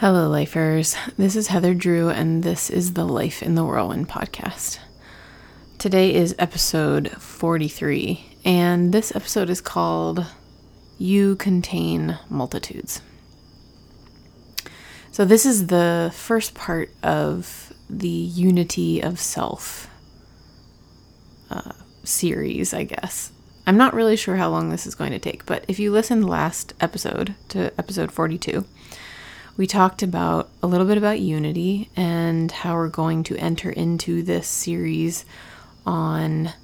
Hello, lifers. This is Heather Drew, and this is the Life in the Whirlwind podcast. Today is episode 43, and this episode is called You Contain Multitudes. So this is the first part of the Unity of Self series, I guess. I'm not really sure how long this is going to take, but if you listened last episode to episode 42, we talked about a little bit about unity and how we're going to enter into this series on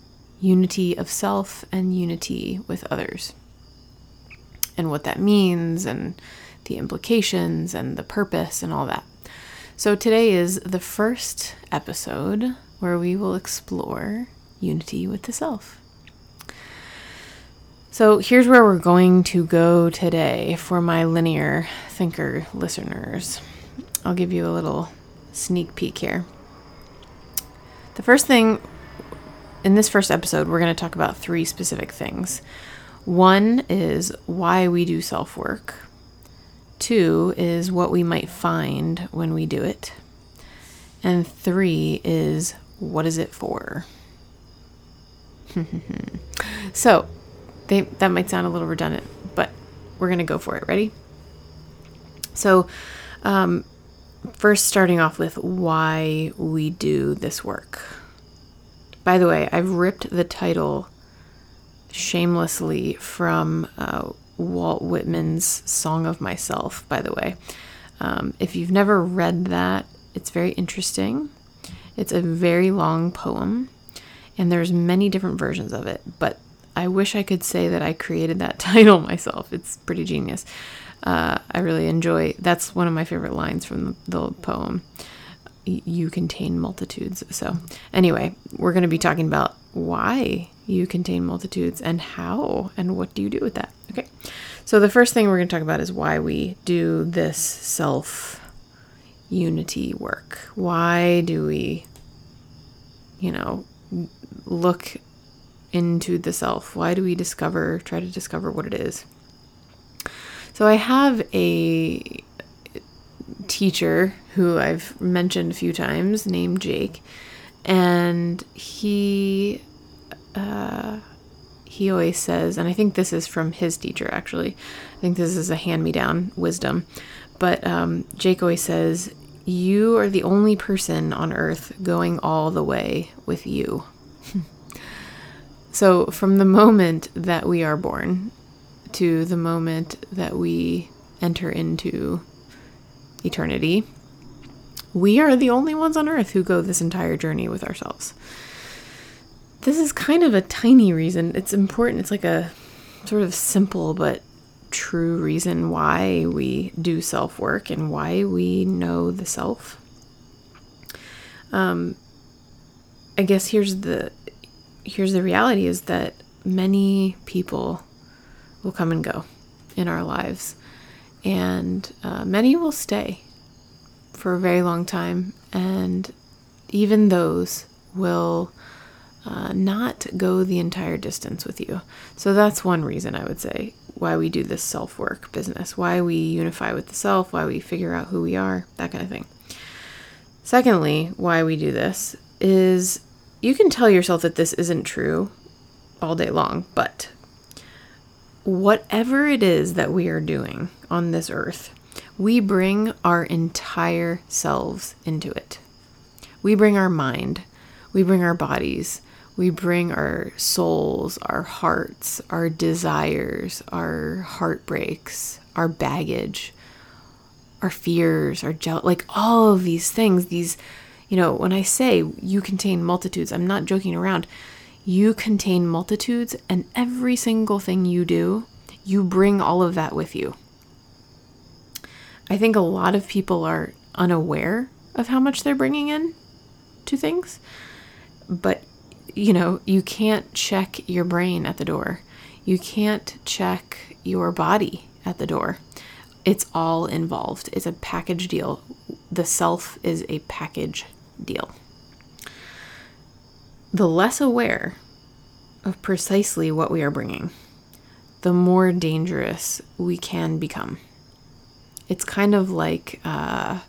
unity of self and unity with others, and what that means and the implications and the purpose and all that. So today is the first episode where we will explore unity with the self. So here's where we're going to go today for my linear thinker listeners. I'll give you a little sneak peek here. The first thing in this first episode, we're going to talk about three specific things. One is why we do self-work. Two is what we might find when we do it. And three is what is it for? So that might sound a little redundant, but we're going to go for it. Ready? So first starting off with why we do this work. By the way, I've ripped the title shamelessly from Walt Whitman's Song of Myself, by the way. If you've never read that, it's very interesting. It's a very long poem, and there's many different versions of it, but I wish I could say that I created that title myself. It's pretty genius. I really enjoy, that's one of my favorite lines from the poem, You Contain Multitudes. So anyway, we're going to be talking about why you contain multitudes and how and what do you do with that. Okay, so the first thing we're going to talk about is why we do this self-unity work. Why do we, look into the self? Why do we try to discover what it is? So I have a teacher who I've mentioned a few times named Jake, and he always says, and I think this is from his teacher actually, I think this is a hand-me-down wisdom, but Jake always says, you are the only person on earth going all the way with you. So from the moment that we are born to the moment that we enter into eternity, we are the only ones on earth who go this entire journey with ourselves. This is kind of a tiny reason. It's important. It's like a sort of simple but true reason why we do self-work and why we know the self. I guess here's the reality is that many people will come and go in our lives, and many will stay for a very long time, and even those will not go the entire distance with you. So that's one reason I would say why we do this self-work business, why we unify with the self, why we figure out who we are, that kind of thing. Secondly, why we do this is, you can tell yourself that this isn't true all day long, but whatever it is that we are doing on this earth, we bring our entire selves into it. We bring our mind, we bring our bodies, we bring our souls, our hearts, our desires, our heartbreaks, our baggage, our fears, our jealousy, like all of these things, when I say you contain multitudes, I'm not joking around. You contain multitudes, and every single thing you do, you bring all of that with you. I think a lot of people are unaware of how much they're bringing in to things, but you can't check your brain at the door. You can't check your body at the door. It's all involved. It's a package deal. The self is a package deal. The less aware of precisely what we are bringing, the more dangerous we can become. It's kind of like a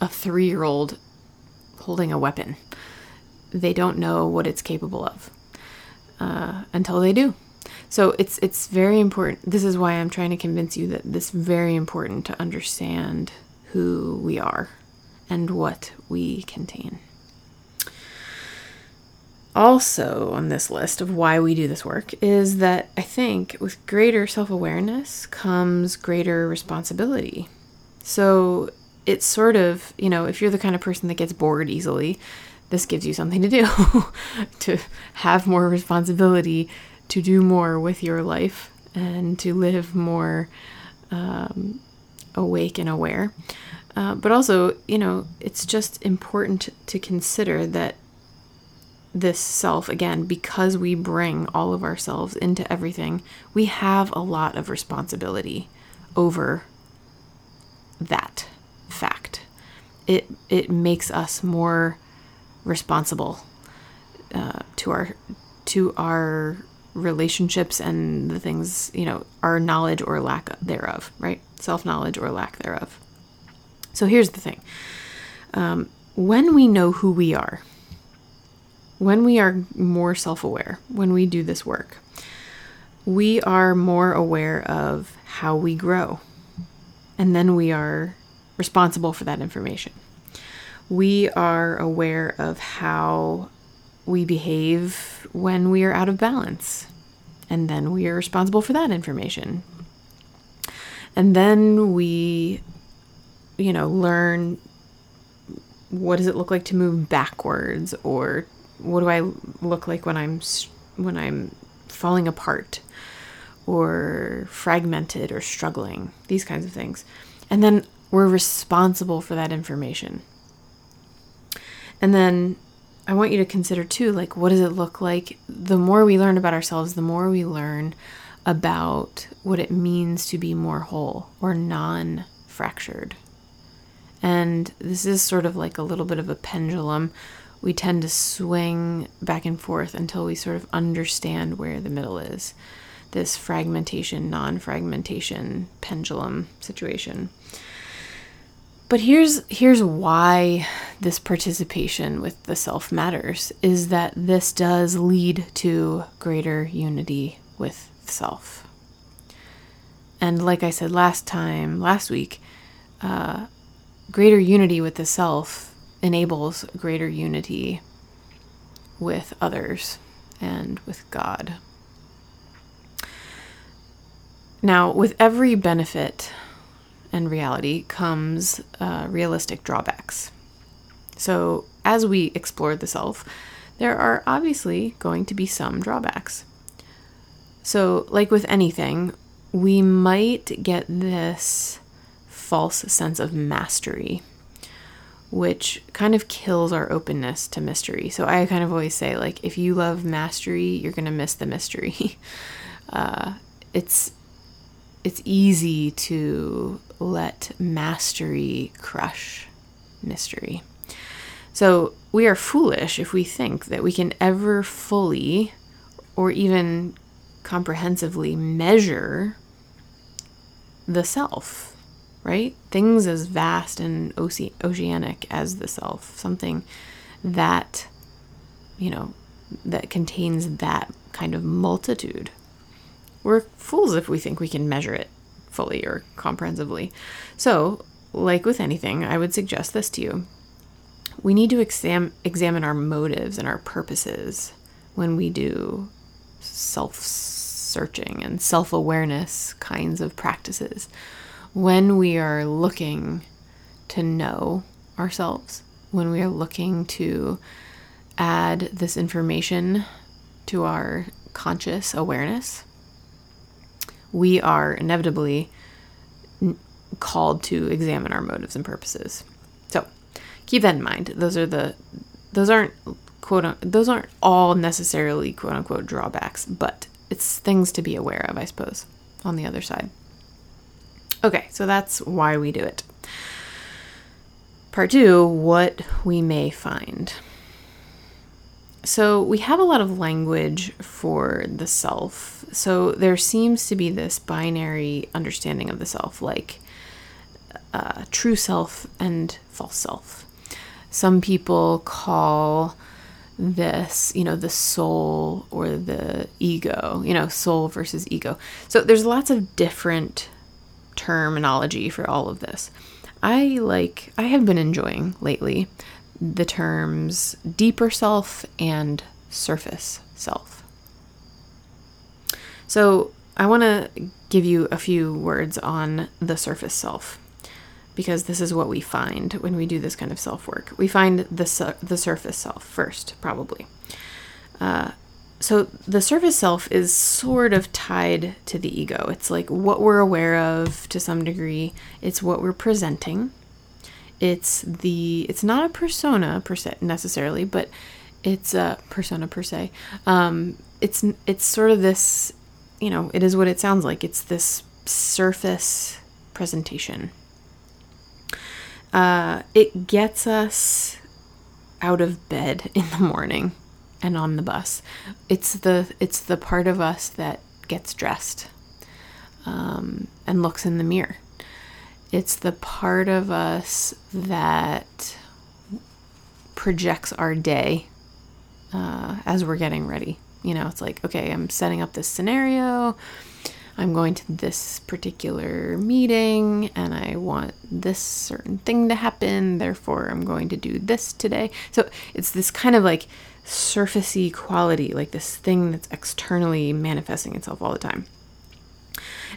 3-year-old holding a weapon. They don't know what it's capable of until they do. So it's very important. This is why I'm trying to convince you that this is very important to understand who we are and what we contain. Also on this list of why we do this work is that I think with greater self-awareness comes greater responsibility. So it's sort of, you know, if you're the kind of person that gets bored easily, this gives you something to do, to have more responsibility, to do more with your life, and to live more awake and aware. But also, you know, it's just important to consider that this self, again, because we bring all of ourselves into everything, we have a lot of responsibility over that fact. It makes us more responsible to our relationships and the things, you know, our knowledge or lack thereof, right? Self-knowledge or lack thereof. So here's the thing. When we know who we are, when we are more self-aware, when we do this work, we are more aware of how we grow. And then we are responsible for that information. We are aware of how we behave when we are out of balance. And then we are responsible for that information. And then we, you know, learn what does it look like to move backwards, or what do I look like when I'm falling apart or fragmented or struggling, these kinds of things. And then we're responsible for that information. And then I want you to consider too, like, what does it look like? The more we learn about ourselves, the more we learn about what it means to be more whole or non-fractured. And this is sort of like a little bit of a pendulum. We tend to swing back and forth until we sort of understand where the middle is. This fragmentation, non-fragmentation pendulum situation. But here's why this participation with the self matters, is that this does lead to greater unity with self. And like I said last week, greater unity with the self enables greater unity with others and with God. Now, with every benefit and reality comes realistic drawbacks. So as we explore the self, there are obviously going to be some drawbacks. So like with anything, we might get this false sense of mastery, which kind of kills our openness to mystery. So I kind of always say, like, if you love mastery, you're going to miss the mystery. It's easy to let mastery crush mystery. So we are foolish if we think that we can ever fully or even comprehensively measure the self, right? Things as vast and oceanic as the self, something that, you know, that contains that kind of multitude. We're fools if we think we can measure it fully or comprehensively. So, like with anything, I would suggest this to you. We need to examine our motives and our purposes when we do self-searching and self-awareness kinds of practices. When we are looking to know ourselves, when we are looking to add this information to our conscious awareness, we are inevitably called to examine our motives and purposes. So keep that in mind. Those aren't all necessarily quote unquote drawbacks, but it's things to be aware of, I suppose, on the other side. Okay, so that's why we do it. Part 2, what we may find. So we have a lot of language for the self. So there seems to be this binary understanding of the self, like true self and false self. Some people call this, the soul or the ego, soul versus ego. So there's lots of different terminology for all of this. I have been enjoying lately the terms deeper self and surface self. So I want to give you a few words on the surface self, because this is what we find when we do this kind of self-work. We find the surface self first, probably. So the surface self is sort of tied to the ego. It's like what we're aware of to some degree. It's what we're presenting. It's not a persona per se necessarily, but it's a persona per se. It's sort of this, it is what it sounds like. It's this surface presentation. It gets us out of bed in the morning and on the bus. It's the part of us that gets dressed, and looks in the mirror. It's the part of us that projects our day as we're getting ready. It's like, okay, I'm setting up this scenario. I'm going to this particular meeting and I want this certain thing to happen. Therefore, I'm going to do this today. So it's this kind of like surfacey quality, like this thing that's externally manifesting itself all the time.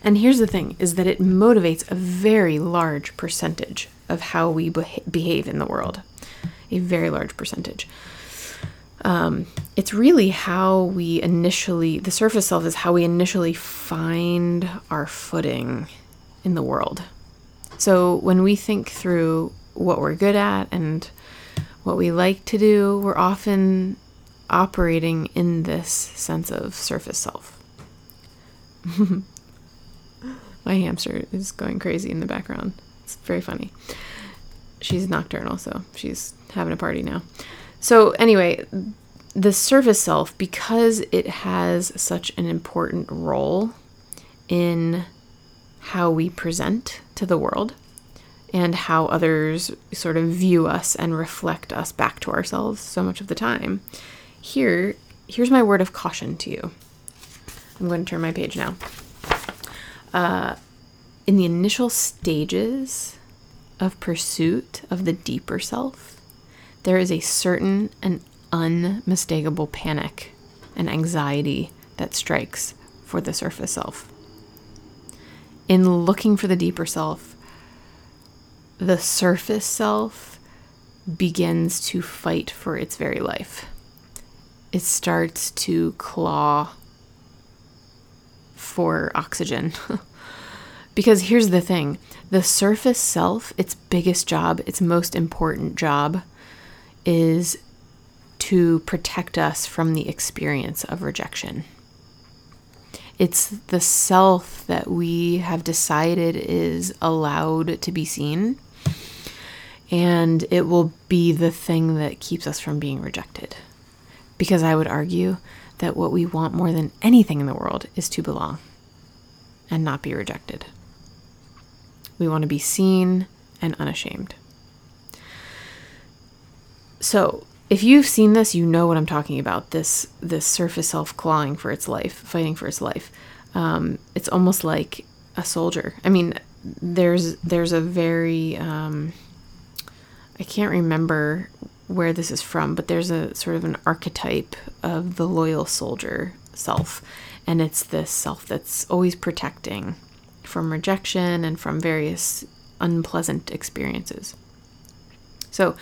And here's the thing, is that it motivates a very large percentage of how we behave in the world. A very large percentage. It's really how we initially, the surface self is how we initially find our footing in the world. So when we think through what we're good at and what we like to do, we're often operating in this sense of surface self. My hamster is going crazy in the background. It's very funny. She's nocturnal, so she's having a party now. So anyway, the surface self, because it has such an important role in how we present to the world and how others sort of view us and reflect us back to ourselves so much of the time, here's my word of caution to you. I'm going to turn my page now. In the initial stages of pursuit of the deeper self, there is a certain and unmistakable panic and anxiety that strikes for the surface self. In looking for the deeper self, the surface self begins to fight for its very life. It starts to claw for oxygen. Because here's the thing, the surface self, its biggest job, its most important job, is to protect us from the experience of rejection. It's the self that we have decided is allowed to be seen, and it will be the thing that keeps us from being rejected. Because I would argue that what we want more than anything in the world is to belong and not be rejected. We want to be seen and unashamed. So if you've seen this, you know what I'm talking about, this surface self clawing for its life, fighting for its life. It's almost like a soldier. I mean, there's a very, I can't remember where this is from, but there's a sort of an archetype of the loyal soldier self. And it's this self that's always protecting from rejection and from various unpleasant experiences. So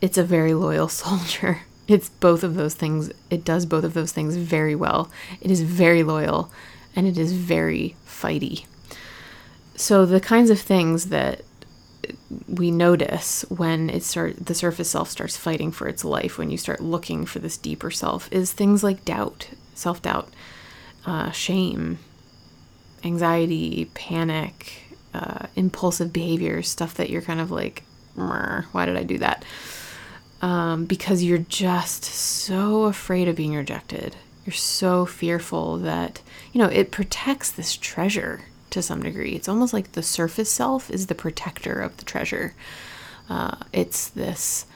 it's a very loyal soldier. It's both of those things. It does both of those things very well. It is very loyal and it is very fighty. So the kinds of things that we notice when the surface self starts fighting for its life, when you start looking for this deeper self, is things like doubt, self-doubt, shame, anxiety, panic, impulsive behaviors, stuff that you're kind of like, why did I do that? because you're just so afraid of being rejected. You're so fearful that, you know, it protects this treasure to some degree. It's almost like the surface self is the protector of the treasure. It's this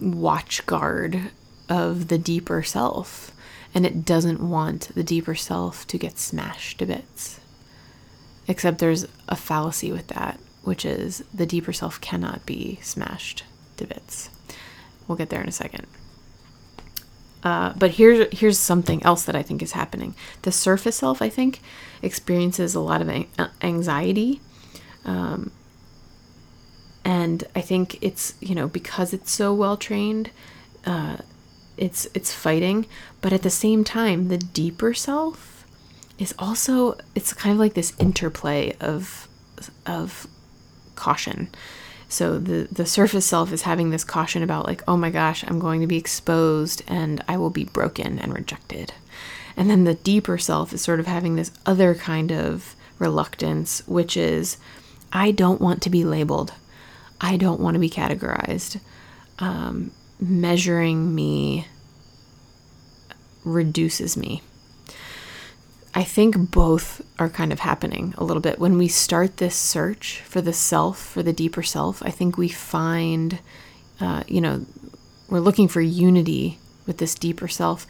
watch guard of the deeper self, and it doesn't want the deeper self to get smashed to bits. Except there's a fallacy with that, which is the deeper self cannot be smashed to bits. We'll get there in a second. But here's something else that I think is happening. The surface self, I think, experiences a lot of anxiety. And I think it's, you know, because it's so well trained, it's fighting. But at the same time, the deeper self is also, it's kind of like this interplay of caution. So the surface self is having this caution about like, oh my gosh, I'm going to be exposed and I will be broken and rejected. And then the deeper self is sort of having this other kind of reluctance, which is, I don't want to be labeled. I don't want to be categorized. Measuring me reduces me. I think both are kind of happening a little bit. When we start this search for the self, for the deeper self, I think we find, we're looking for unity with this deeper self.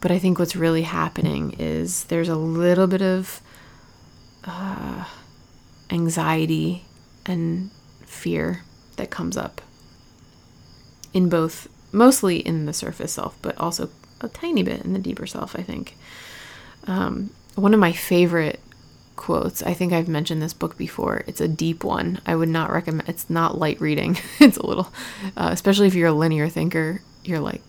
But I think what's really happening is there's a little bit of anxiety and fear that comes up in both, mostly in the surface self, but also a tiny bit in the deeper self, I think. One of my favorite quotes, I think I've mentioned this book before. It's a deep one. I would not recommend, it's not light reading. It's a little, especially if you're a linear thinker, you're like,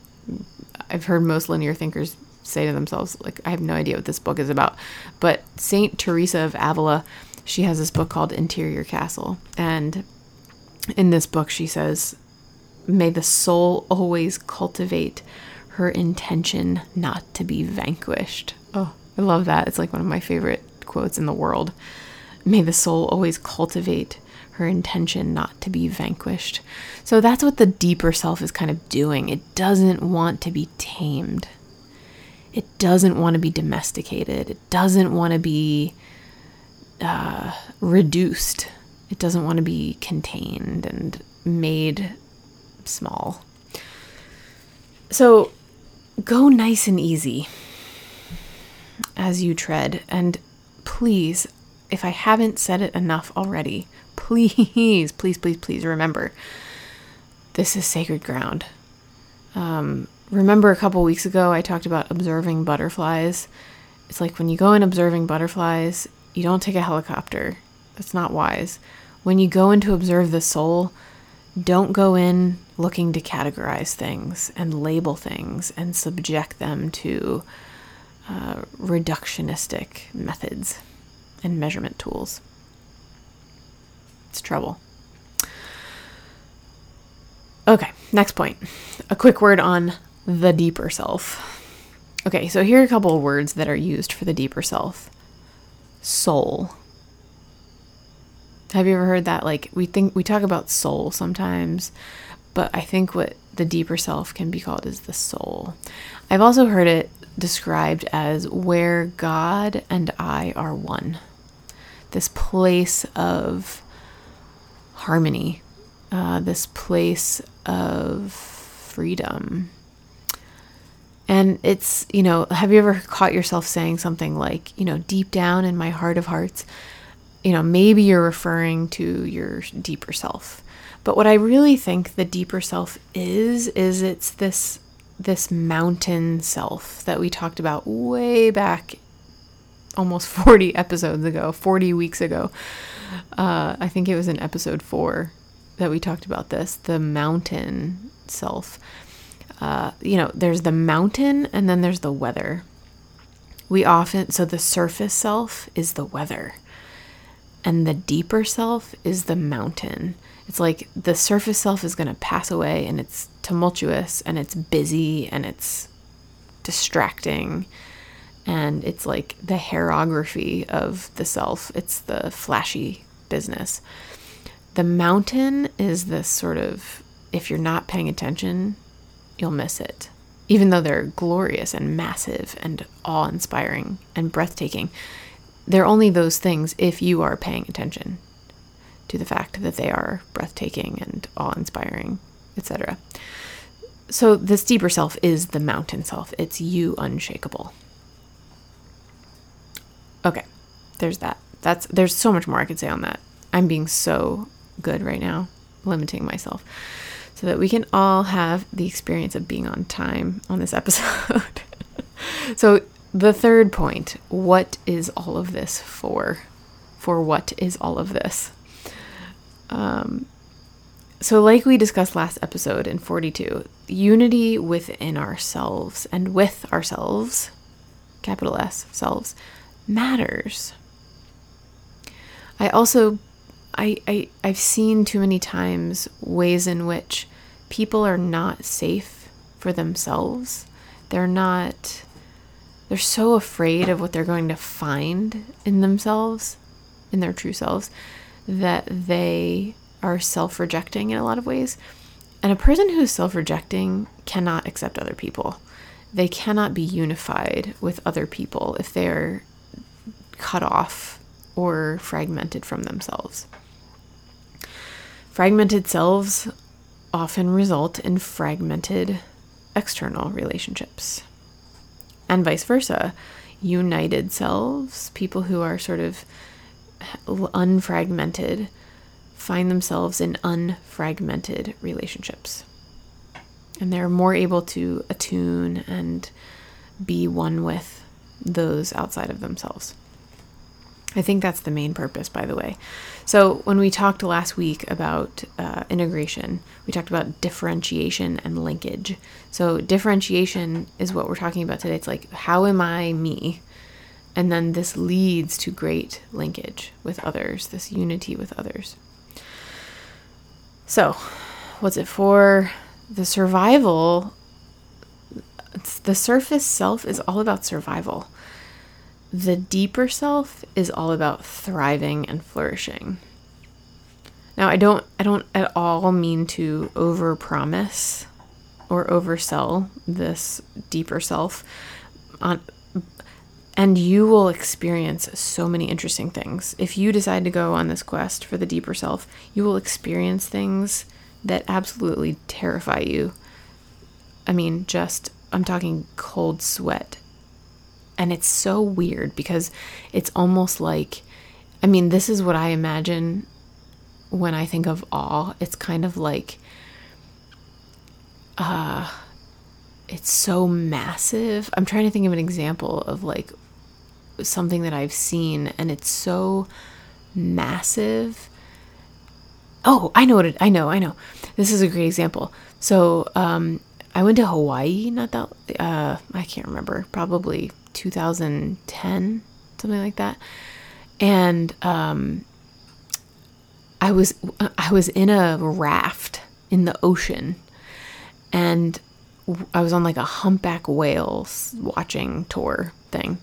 I've heard most linear thinkers say to themselves, like, I have no idea what this book is about. But St. Teresa of Avila, she has this book called Interior Castle. And in this book, she says, may the soul always cultivate her intention not to be vanquished. Oh, I love that. It's like one of my favorite quotes in the world. May the soul always cultivate her intention not to be vanquished. So that's what the deeper self is kind of doing. It doesn't want to be tamed. It doesn't want to be domesticated. It doesn't want to be reduced. It doesn't want to be contained and made small. So go nice and easy as you tread. And please, if I haven't said it enough already, please remember, this is sacred ground. Remember a couple weeks ago, I talked about observing butterflies. It's like when you go in observing butterflies, you don't take a helicopter. That's not wise. When you go in to observe the soul, don't go in looking to categorize things and label things and subject them to reductionistic methods and measurement tools. It's trouble. Okay, next point. A quick word on the deeper self. Okay, so here are a couple of words that are used for the deeper self. Soul. Have you ever heard that? Like, we talk about soul sometimes, but I think what the deeper self can be called is the soul. I've also heard it described as where God and I are one. This place of harmony, this place of freedom. And it's, you know, have you ever caught yourself saying something like, you know, deep down in my heart of hearts, you know, maybe you're referring to your deeper self. But what I really think the deeper self is it's this mountain self that we talked about way back almost 40 episodes ago, 40 weeks ago. I think it was in episode 4 that we talked about this, the mountain self. There's the mountain and then there's the weather. So the surface self is the weather and the deeper self is the mountain. It's like the surface self is going to pass away and it's tumultuous and it's busy and it's distracting. And it's like the hairography of the self. It's the flashy business. The mountain is this sort of, if you're not paying attention, you'll miss it. Even though they're glorious and massive and awe-inspiring and breathtaking, they're only those things if you are paying attention to the fact that they are breathtaking and awe-inspiring, etc. So this deeper self is the mountain self. It's you unshakable. Okay, there's that. There's so much more I could say on that. I'm being so good right now, limiting myself, so that we can all have the experience of being on time on this episode. So the third point, what is all of this for? For what is all of this? So like we discussed last episode in 42, unity within ourselves and with ourselves, capital S, selves, matters. I've seen too many times ways in which people are not safe for themselves. They're so afraid of what they're going to find in themselves, in their true selves, that they are self-rejecting in a lot of ways. And a person who's self-rejecting cannot accept other people. They cannot be unified with other people if they're cut off or fragmented from themselves. Fragmented selves often result in fragmented external relationships. And vice versa, united selves, people who are sort of unfragmented, find themselves in unfragmented relationships. And they're more able to attune and be one with those outside of themselves. I think that's the main purpose, by the way. So when we talked last week about integration, we talked about differentiation and linkage. So differentiation is what we're talking about today. It's like, how am I me? And then this leads to great linkage with others, this unity with others. So what's it for? The survival, the surface self is all about survival. The deeper self is all about thriving and flourishing. Now, I don't at all mean to overpromise or oversell this deeper self, and you will experience so many interesting things. If you decide to go on this quest for the deeper self, you will experience things that absolutely terrify you. I mean, I'm talking cold sweat. And it's so weird because it's almost like, I mean, this is what I imagine when I think of awe. It's kind of like, it's so massive. I'm trying to think of an example of like something that I've seen and it's so massive. Oh, I know. This is a great example. So, I went to Hawaii, I can't remember, probably 2010, something like that. And I was in a raft in the ocean, and I was on like a humpback whale watching tour thing.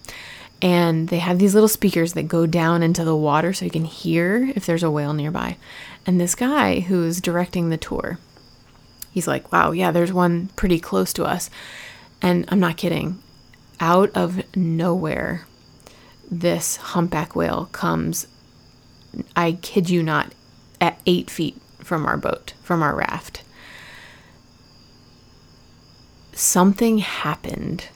And they have these little speakers that go down into the water so you can hear if there's a whale nearby. And this guy who is directing the tour, he's like, wow, yeah, there's one pretty close to us. And I'm not kidding. Out of nowhere, this humpback whale comes, I kid you not, at 8 feet from our boat, from our raft. Something happened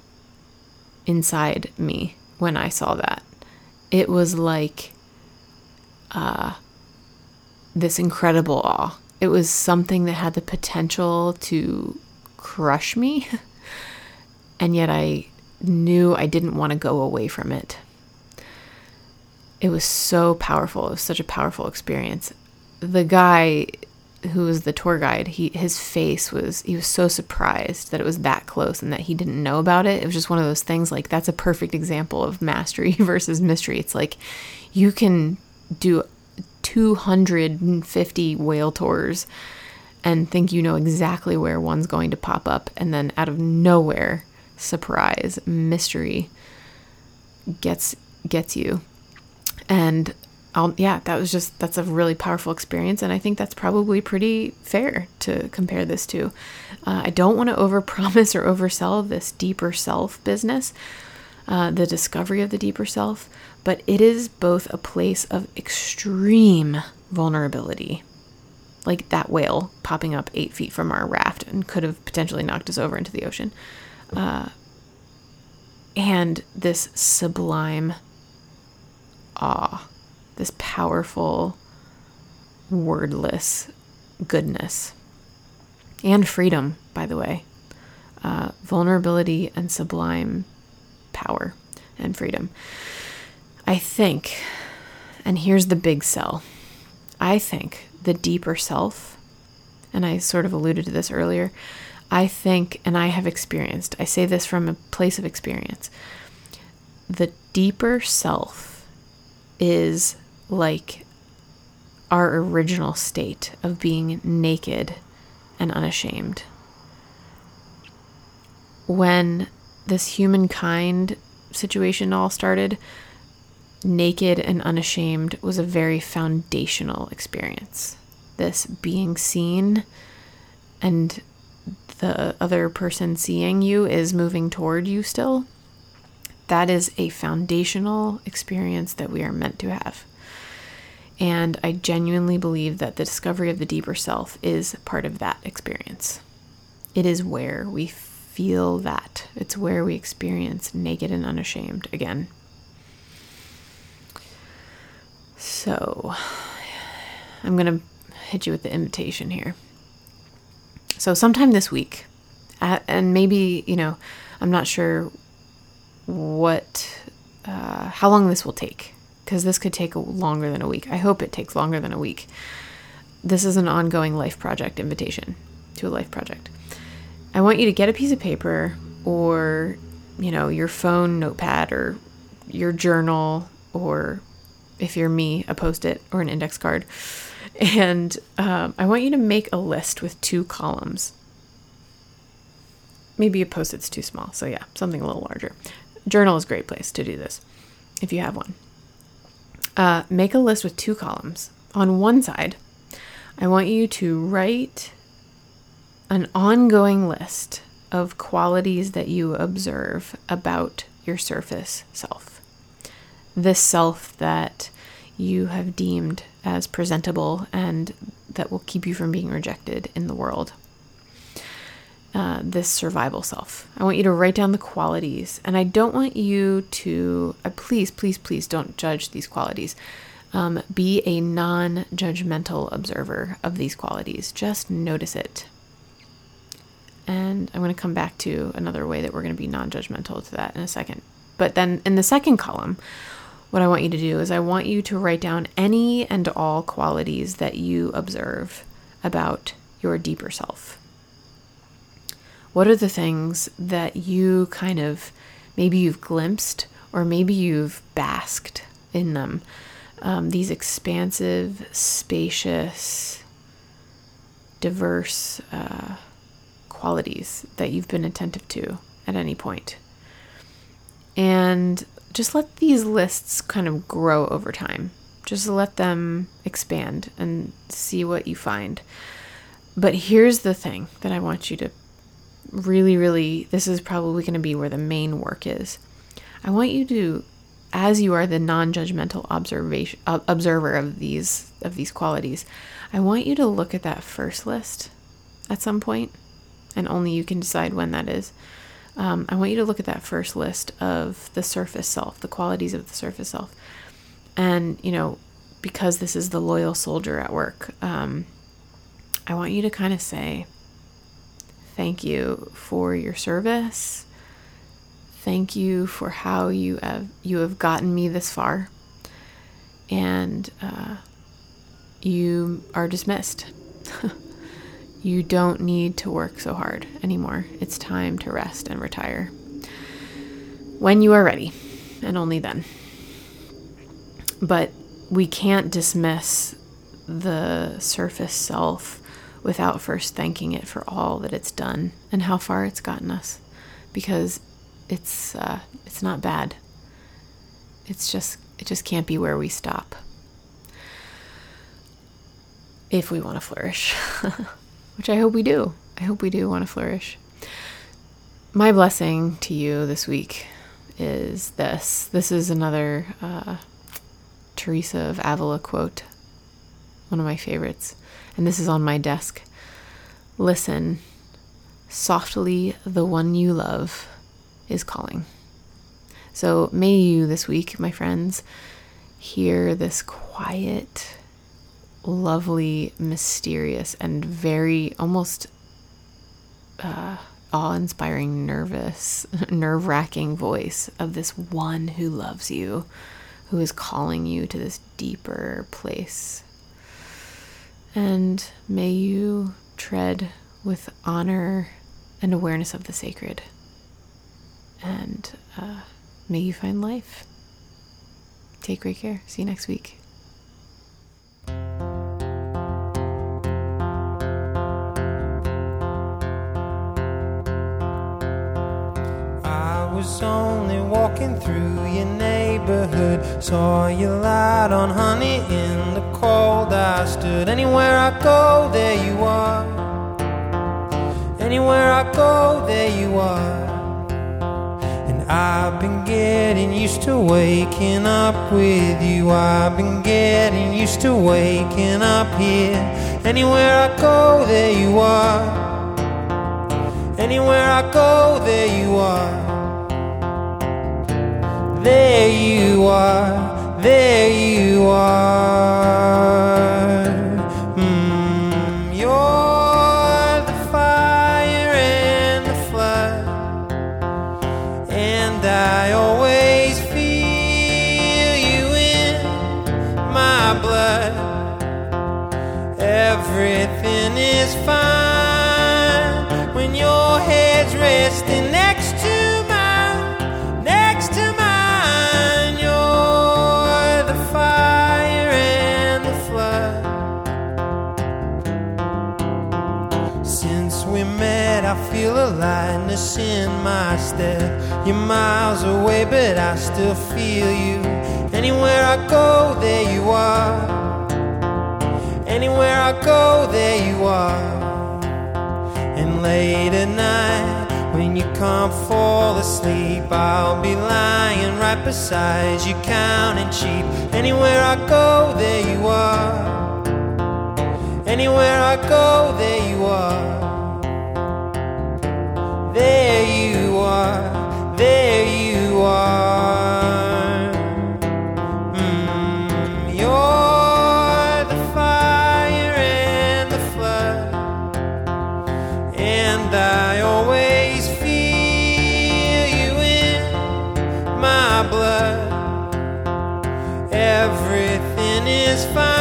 inside me when I saw that. It was like this incredible awe. It was something that had the potential to crush me, and yet I knew I didn't want to go away from it. It was so powerful. It was such a powerful experience. The guy who was the tour guide, his face was so surprised that it was that close and that he didn't know about it. It was just one of those things, like, that's a perfect example of mastery versus mystery. It's like, you can do 250 whale tours and think you know exactly where one's going to pop up, and then out of nowhere, surprise, mystery gets you. And that's a really powerful experience. And I think that's probably pretty fair to compare this to. I don't want to overpromise or oversell this deeper self business, the discovery of the deeper self, but it is both a place of extreme vulnerability, like that whale popping up 8 feet from our raft and could have potentially knocked us over into the ocean. And this sublime awe, this powerful, wordless goodness and freedom, by the way, vulnerability and sublime power and freedom. I think, and here's the big sell, I think the deeper self, and I sort of alluded to this earlier, I think, and I have experienced, I say this from a place of experience, the deeper self is like our original state of being naked and unashamed. When this humankind situation all started, naked and unashamed was a very foundational experience. This being seen and the other person seeing you is moving toward you still. That is a foundational experience that we are meant to have. And I genuinely believe that the discovery of the deeper self is part of that experience. It is where we feel that. It's where we experience naked and unashamed again. So I'm going to hit you with the invitation here. So sometime this week, and maybe, I'm not sure how long this will take, because this could take longer than a week. I hope it takes longer than a week. This is an ongoing life project invitation to a life project. I want you to get a piece of paper or, your phone notepad or your journal, or if you're me, a Post-it or an index card. And I want you to make a list with 2 columns. Maybe a Post-it's too small, so yeah, something a little larger. Journal is a great place to do this, if you have one. Make a list with 2 columns. On one side, I want you to write an ongoing list of qualities that you observe about your surface self. This self that you have deemed as presentable and that will keep you from being rejected in the world. This survival self. I want you to write down the qualities, and I don't want you to, please don't judge these qualities. Be a non-judgmental observer of these qualities. Just notice it. And I'm going to come back to another way that we're going to be non-judgmental to that in a second. But then in the second column, what I want you to do is I want you to write down any and all qualities that you observe about your deeper self. What are the things that you kind of, maybe you've glimpsed or maybe you've basked in them? These expansive, spacious, diverse qualities that you've been attentive to at any point. And just let these lists kind of grow over time. Just let them expand and see what you find. But here's the thing that I want you to really, really, this is probably going to be where the main work is. I want you to, as you are the non-judgmental observer of these qualities, I want you to look at that first list at some point, and only you can decide when that is. I want you to look at that first list of the surface self, the qualities of the surface self. And, because this is the loyal soldier at work, I want you to kind of say, thank you for your service. Thank you for how you have gotten me this far. And you are dismissed. You don't need to work so hard anymore. It's time to rest and retire. When you are ready, and only then. But we can't dismiss the surface self without first thanking it for all that it's done and how far it's gotten us, because it's not bad. It just can't be where we stop. if we want to flourish, which I hope we do. I hope we do want to flourish. My blessing to you this week is this. This is another Teresa of Avila quote, one of my favorites. And this is on my desk. Listen, softly, the one you love is calling. So may you this week, my friends, hear this quiet, lovely, mysterious, and very almost awe-inspiring, nervous, nerve-wracking voice of this one who loves you, who is calling you to this deeper place. And may you tread with honor and awareness of the sacred. And may you find life. Take great care. See you next week. I was only walking through your neighborhood, saw your light on honey in the cold. I stood anywhere I go, there you are. Anywhere I go, there you are. I've been getting used to waking up with you. I've been getting used to waking up here. Anywhere I go, there you are. Anywhere I go, there you are. There you are, there you are. Everything is fine when your head's resting next to mine. You're the fire and the flood. Since we met, I feel a lightness in my step. You're miles away, but I still feel you. Anywhere I go, there you are. Anywhere I go, there you are. And late at night, when you can't fall asleep, I'll be lying right beside you, counting sheep. Anywhere I go, there you are. Anywhere I go, there you are. There you are, there you are. Everything is fine.